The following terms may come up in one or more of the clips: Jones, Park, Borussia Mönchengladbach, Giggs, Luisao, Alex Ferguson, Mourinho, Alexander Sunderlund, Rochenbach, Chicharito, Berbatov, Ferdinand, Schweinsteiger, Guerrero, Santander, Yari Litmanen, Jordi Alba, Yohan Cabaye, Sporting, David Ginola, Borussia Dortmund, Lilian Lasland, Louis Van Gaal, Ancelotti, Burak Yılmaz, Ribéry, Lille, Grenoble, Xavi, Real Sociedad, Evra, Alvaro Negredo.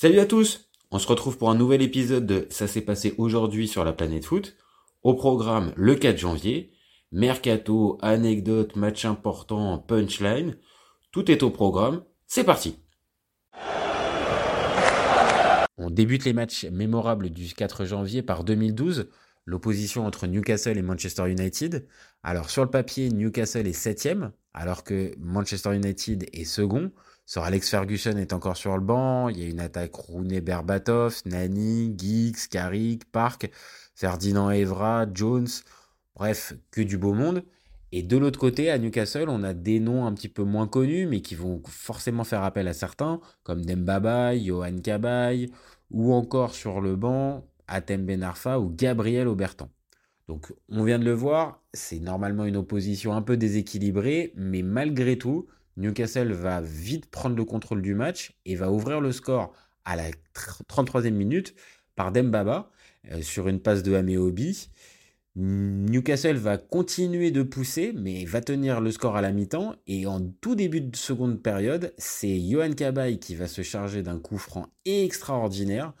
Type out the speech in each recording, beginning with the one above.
Salut à tous, on se retrouve pour un nouvel épisode de Ça s'est passé aujourd'hui sur la planète foot. Au programme le 4 janvier, mercato, anecdotes, matchs importants, punchline, tout est au programme, c'est parti. On débute les matchs mémorables du 4 janvier par 2012, l'opposition entre Newcastle et Manchester United. Alors sur le papier, Newcastle est 7e, alors que Manchester United est second. Sir Alex Ferguson est encore sur le banc, il y a une attaque Rooney, Berbatov, Nani, Giggs, Carrick, Park, Ferdinand, Evra, Jones, bref, que du beau monde. Et de l'autre côté, à Newcastle, on a des noms un petit peu moins connus, mais qui vont forcément faire appel à certains, comme Demba Ba, Yohan Cabaye, ou encore sur le banc, Atem Ben Arfa ou Gabriel Obertan. Donc, on vient de le voir, c'est normalement une opposition un peu déséquilibrée, mais malgré tout, Newcastle va vite prendre le contrôle du match et va ouvrir le score à la 33e minute par Demba Ba sur une passe de Ameobi. Newcastle va continuer de pousser, mais va tenir le score à la mi-temps. Et en tout début de seconde période, c'est Yohan Cabaye qui va se charger d'un coup franc extraordinaire.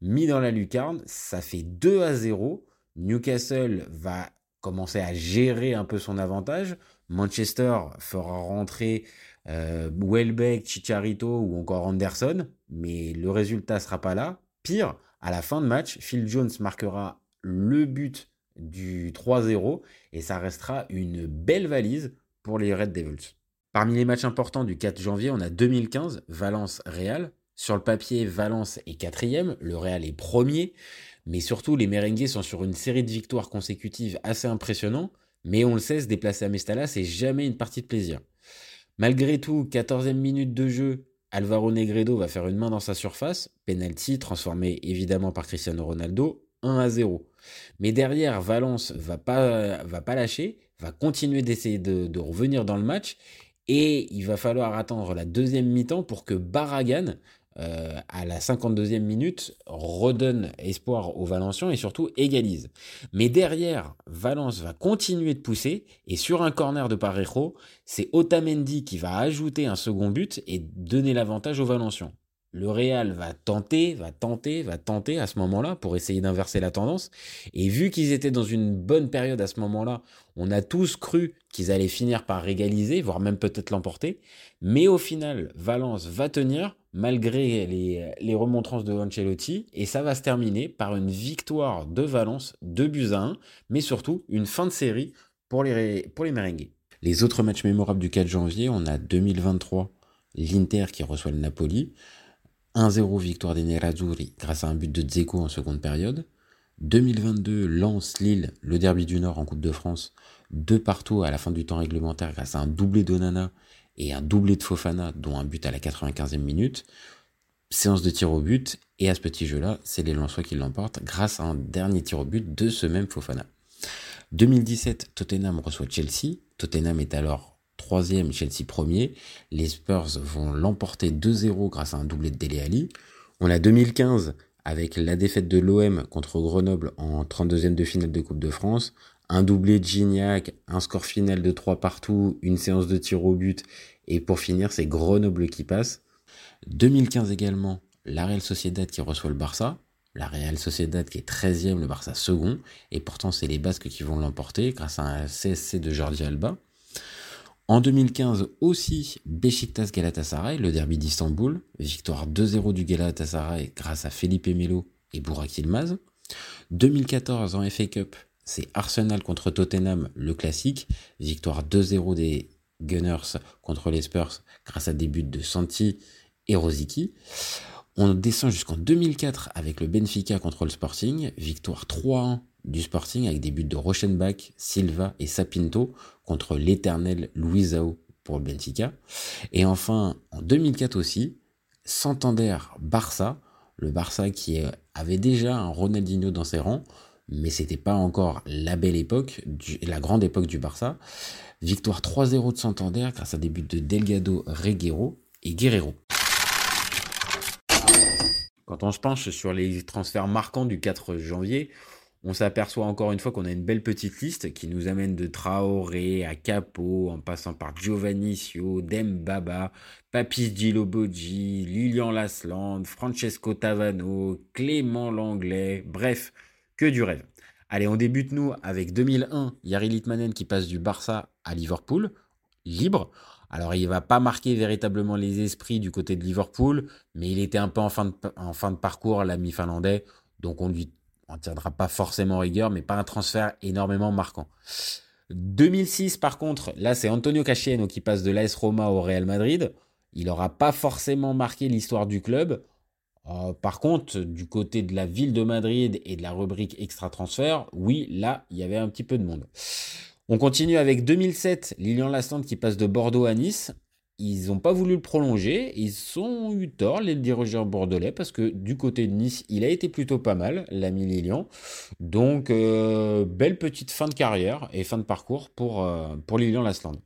Mis dans la lucarne, ça fait 2-0. Newcastle va commencer à gérer un peu son avantage. Manchester fera rentrer Welbeck, Chicharito ou encore Anderson, mais le résultat ne sera pas là. Pire, à la fin de match, Phil Jones marquera le but du 3-0 et ça restera une belle valise pour les Red Devils. Parmi les matchs importants du 4 janvier, on a 2015, Valence-Real. Sur le papier, Valence est 4e, le Real est 1er, mais surtout les Merengues sont sur une série de victoires consécutives assez impressionnantes, mais on le sait, se déplacer à Mestalla, c'est jamais une partie de plaisir. Malgré tout, 14e minute de jeu, Alvaro Negredo va faire une main dans sa surface, penalty transformé évidemment par Cristiano Ronaldo, 1-0. Mais derrière, Valence va pas lâcher, va continuer d'essayer de revenir dans le match, et il va falloir attendre la deuxième mi-temps pour que Barragan, à la 52e minute, redonne espoir aux Valenciens et surtout égalise. Mais derrière, Valence va continuer de pousser et sur un corner de Parejo, c'est Otamendi qui va ajouter un second but et donner l'avantage aux Valenciens. Le Real va tenter à ce moment-là pour essayer d'inverser la tendance. Et vu qu'ils étaient dans une bonne période à ce moment-là, on a tous cru qu'ils allaient finir par égaliser, voire même peut-être l'emporter. Mais au final, Valence va tenir malgré les remontrances de Ancelotti. Et ça va se terminer par une victoire de Valence, 2-1, mais surtout une fin de série pour les Merengues. Les autres matchs mémorables du 4 janvier, on a 2023, l'Inter qui reçoit le Napoli. 1-0 victoire des Nerazzurri grâce à un but de Dzeko en seconde période. 2022, Lens-Lille, le derby du Nord en Coupe de France, 2-2 à la fin du temps réglementaire grâce à un doublé d'Onana et un doublé de Fofana, dont un but à la 95e minute. Séance de tir au but, et à ce petit jeu-là, c'est les Lensois qui l'emportent grâce à un dernier tir au but de ce même Fofana. 2017, Tottenham reçoit Chelsea. Tottenham est alors 3e, Chelsea 1er, les Spurs vont l'emporter 2-0 grâce à un doublé de Dele Alli. On a 2015 avec la défaite de l'OM contre Grenoble en 32e de finale de Coupe de France, un doublé de Gignac, un score final de 3-3, une séance de tir au but et pour finir c'est Grenoble qui passe. 2015 également, la Real Sociedad qui reçoit le Barça. La Real Sociedad qui est 13e, le Barça 2nd et pourtant c'est les Basques qui vont l'emporter grâce à un CSC de Jordi Alba. En 2015 aussi, Beşiktaş-Galatasaray, le derby d'Istanbul, victoire 2-0 du Galatasaray grâce à Felipe Melo et Burak Yılmaz. 2014 en FA Cup, c'est Arsenal contre Tottenham, le classique, victoire 2-0 des Gunners contre les Spurs grâce à des buts de Santi et Rosicky. On descend jusqu'en 2004 avec le Benfica contre le Sporting, victoire 3-1 du Sporting avec des buts de Rochenbach, Silva et Sapinto contre l'éternel Luisao pour le Benfica. Et enfin, en 2004 aussi, Santander-Barça, le Barça qui avait déjà un Ronaldinho dans ses rangs, mais c'était pas encore la belle époque, la grande époque du Barça. Victoire 3-0 de Santander grâce à des buts de Delgado, Reguero et Guerrero. Quand on se penche sur les transferts marquants du 4 janvier, On s'aperçoit encore une fois qu'on a une belle petite liste qui nous amène de Traoré à Capo, en passant par Giovanni Sio, Demba Ba, Papis Djilobodji, Lilian Lasland, Francesco Tavano, Clément Langlais, bref, que du rêve. Allez, on débute nous avec 2001, Yari Litmanen qui passe du Barça à Liverpool, libre. Alors, il ne va pas marquer véritablement les esprits du côté de Liverpool, mais il était un peu en fin de parcours, l'ami finlandais, donc on lui en tiendra pas forcément rigueur, mais pas un transfert énormément marquant. 2006, par contre, là, c'est Antonio Casciano qui passe de l'AS Roma au Real Madrid. Il n'aura pas forcément marqué l'histoire du club. Par contre, du côté de la ville de Madrid et de la rubrique extra-transfert, oui, là, il y avait un petit peu de monde. On continue avec 2007, Lilian Lasland qui passe de Bordeaux à Nice. Ils n'ont pas voulu le prolonger. Ils ont eu tort, les dirigeants bordelais, parce que du côté de Nice, il a été plutôt pas mal, l'ami Lilian. Donc, belle petite fin de carrière et fin de parcours pour Lilian Lasland.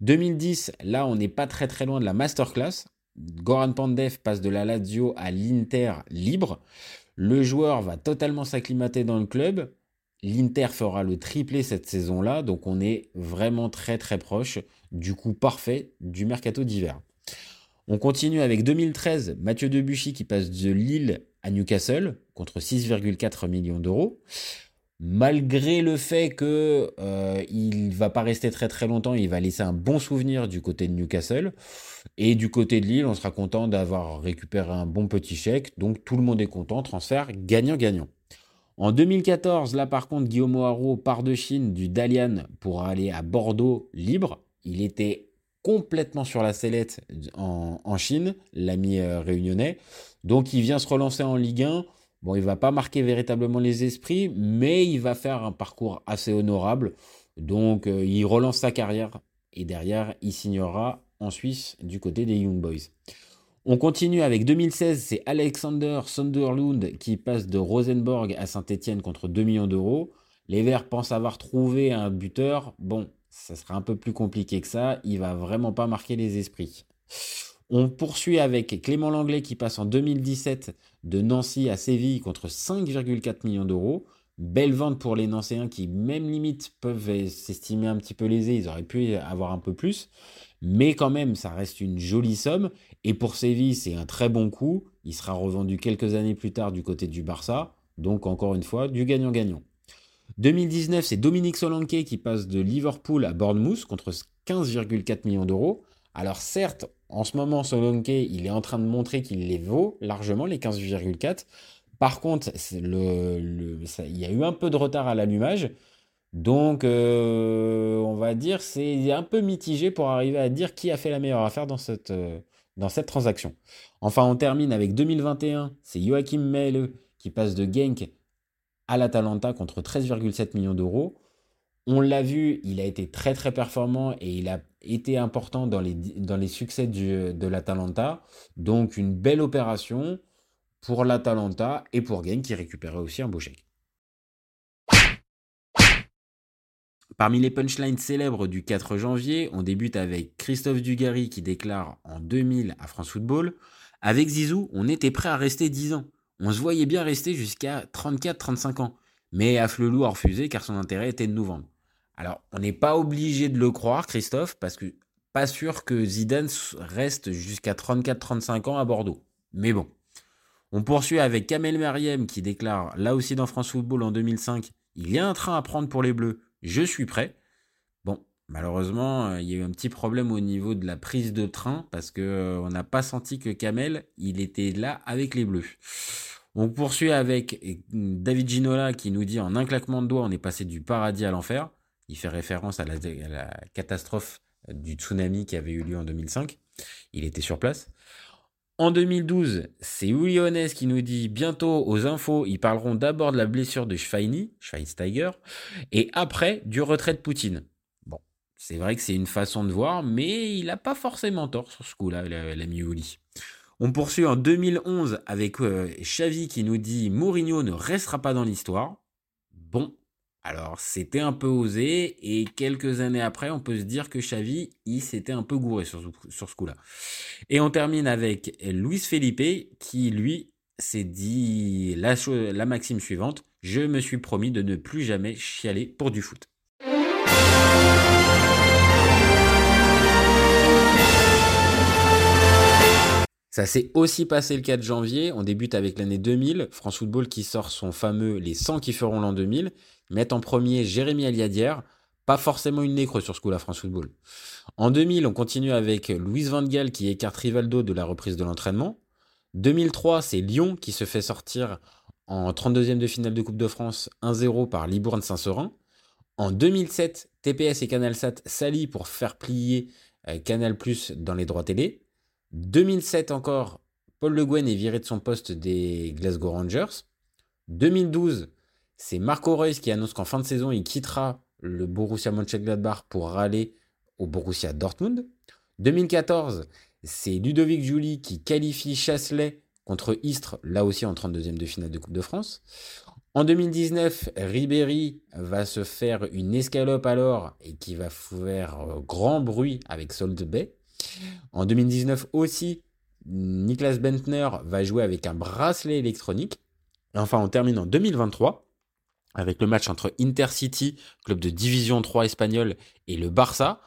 2010, là, on n'est pas très très loin de la masterclass. Goran Pandev passe de la Lazio à l'Inter libre. Le joueur va totalement s'acclimater dans le club. L'Inter fera le triplé cette saison-là, donc on est vraiment très très proche du coup parfait du mercato d'hiver. On continue avec 2013, Mathieu Debuchy qui passe de Lille à Newcastle contre 6,4 millions d'euros. Malgré le fait qu'il ne va pas rester très très longtemps, il va laisser un bon souvenir du côté de Newcastle. Et du côté de Lille, on sera content d'avoir récupéré un bon petit chèque, donc tout le monde est content, transfert gagnant-gagnant. En 2014, là par contre, Guillaume Haro part de Chine du Dalian pour aller à Bordeaux libre. Il était complètement sur la sellette en Chine, l'ami réunionnais. Donc il vient se relancer en Ligue 1. Bon, il ne va pas marquer véritablement les esprits, mais il va faire un parcours assez honorable. Donc il relance sa carrière et derrière, il signera en Suisse du côté des Young Boys. On continue avec 2016, c'est Alexander Sunderlund qui passe de Rosenborg à Saint-Etienne contre 2 millions d'euros. Les Verts pensent avoir trouvé un buteur. Bon, ça sera un peu plus compliqué que ça. Il ne va vraiment pas marquer les esprits. On poursuit avec Clément Langlais qui passe en 2017 de Nancy à Séville contre 5,4 millions d'euros. Belle vente pour les Nancéens qui, même limite, peuvent s'estimer un petit peu lésés. Ils auraient pu avoir un peu plus. Mais quand même, ça reste une jolie somme. Et pour Séville, c'est un très bon coup. Il sera revendu quelques années plus tard du côté du Barça. Donc, encore une fois, du gagnant-gagnant. 2019, c'est Dominique Solanke qui passe de Liverpool à Bournemouth contre 15,4 millions d'euros. Alors certes, en ce moment, Solanke, il est en train de montrer qu'il les vaut largement, les 15,4. Par contre, il y a eu un peu de retard à l'allumage. Donc, on va dire c'est un peu mitigé pour arriver à dire qui a fait la meilleure affaire dans cette transaction. Enfin, on termine avec 2021. C'est Joachim Mehle qui passe de Genk à l'Atalanta contre 13,7 millions d'euros. On l'a vu, il a été très très performant et il a été important dans les succès de l'Atalanta. Donc, une belle opération pour l'Atalanta et pour Genk qui récupérait aussi un beau chèque. Parmi les punchlines célèbres du 4 janvier, on débute avec Christophe Dugarry qui déclare en 2000 à France Football « Avec Zizou, on était prêt à rester 10 ans. On se voyait bien rester jusqu'à 34-35 ans. Mais Afflelou a refusé car son intérêt était de nous vendre. » Alors, on n'est pas obligé de le croire, Christophe, parce que pas sûr que Zidane reste jusqu'à 34-35 ans à Bordeaux. Mais bon. On poursuit avec Kamel Meriem qui déclare, là aussi dans France Football en 2005, « Il y a un train à prendre pour les Bleus, je suis prêt ». Bon, malheureusement, il y a eu un petit problème au niveau de la prise de train parce qu'on n'a pas senti que Kamel, il était là avec les Bleus. On poursuit avec David Ginola qui nous dit, en un claquement de doigts, on est passé du paradis à l'enfer. Il fait référence à la catastrophe du tsunami qui avait eu lieu en 2005. Il était sur place. En 2012, c'est Oulionès qui nous dit « Bientôt, aux infos, ils parleront d'abord de la blessure de Schweinsteiger, et après, du retrait de Poutine. » Bon, c'est vrai que c'est une façon de voir, mais il n'a pas forcément tort sur ce coup-là, l'ami Ouli. On poursuit en 2011 avec Xavi qui nous dit « Mourinho ne restera pas dans l'histoire. » Bon, alors c'était un peu osé, et quelques années après, on peut se dire que Xavi, il s'était un peu gouré sur ce coup-là. Et on termine avec Luis Felipe, qui lui s'est dit la maxime suivante, « Je me suis promis de ne plus jamais chialer pour du foot. Ça s'est aussi passé le 4 janvier, on débute avec l'année 2000, France Football qui sort son fameux « Les 100 qui feront l'an 2000 », mettent en premier Jérémy Aliadière, pas forcément une nécre sur ce coup-là, France Football. En 2000, on continue avec Louis Van Gaal qui écarte Rivaldo de la reprise de l'entraînement. 2003, c'est Lyon qui se fait sortir en 32e de finale de Coupe de France 1-0 par Libourne Saint-Seurin. En 2007, TPS et CanalSat s'allient pour faire plier Canal+ dans les droits télé. 2007 encore, Paul Le Guen est viré de son poste des Glasgow Rangers. 2012, c'est Marco Reus qui annonce qu'en fin de saison, il quittera le Borussia Mönchengladbach pour aller au Borussia Dortmund. 2014, c'est Ludovic July qui qualifie Chasselet contre Istres, là aussi en 32e de finale de Coupe de France. En 2019, Ribéry va se faire une escalope alors et qui va faire grand bruit avec Salt Bay. En 2019 aussi, Niklas Bentner va jouer avec un bracelet électronique. Enfin, on termine en 2023 avec le match entre Intercity, club de division 3 espagnol, et le Barça.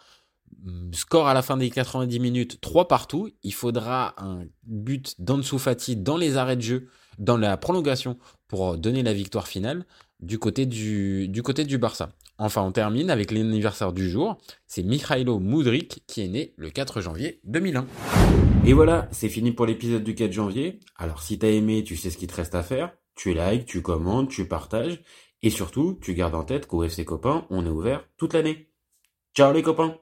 Score à la fin des 90 minutes, 3-3. Il faudra un but d'Ansu Fati dans les arrêts de jeu, dans la prolongation, pour donner la victoire finale du côté du Barça. Enfin, on termine avec l'anniversaire du jour. C'est Mikhailo Mudryk qui est né le 4 janvier 2001. Et voilà, c'est fini pour l'épisode du 4 janvier. Alors, si t'as aimé, tu sais ce qu'il te reste à faire. Tu likes, tu commentes, tu partages. Et surtout, tu gardes en tête qu'au FC Copains, on est ouvert toute l'année. Ciao les copains!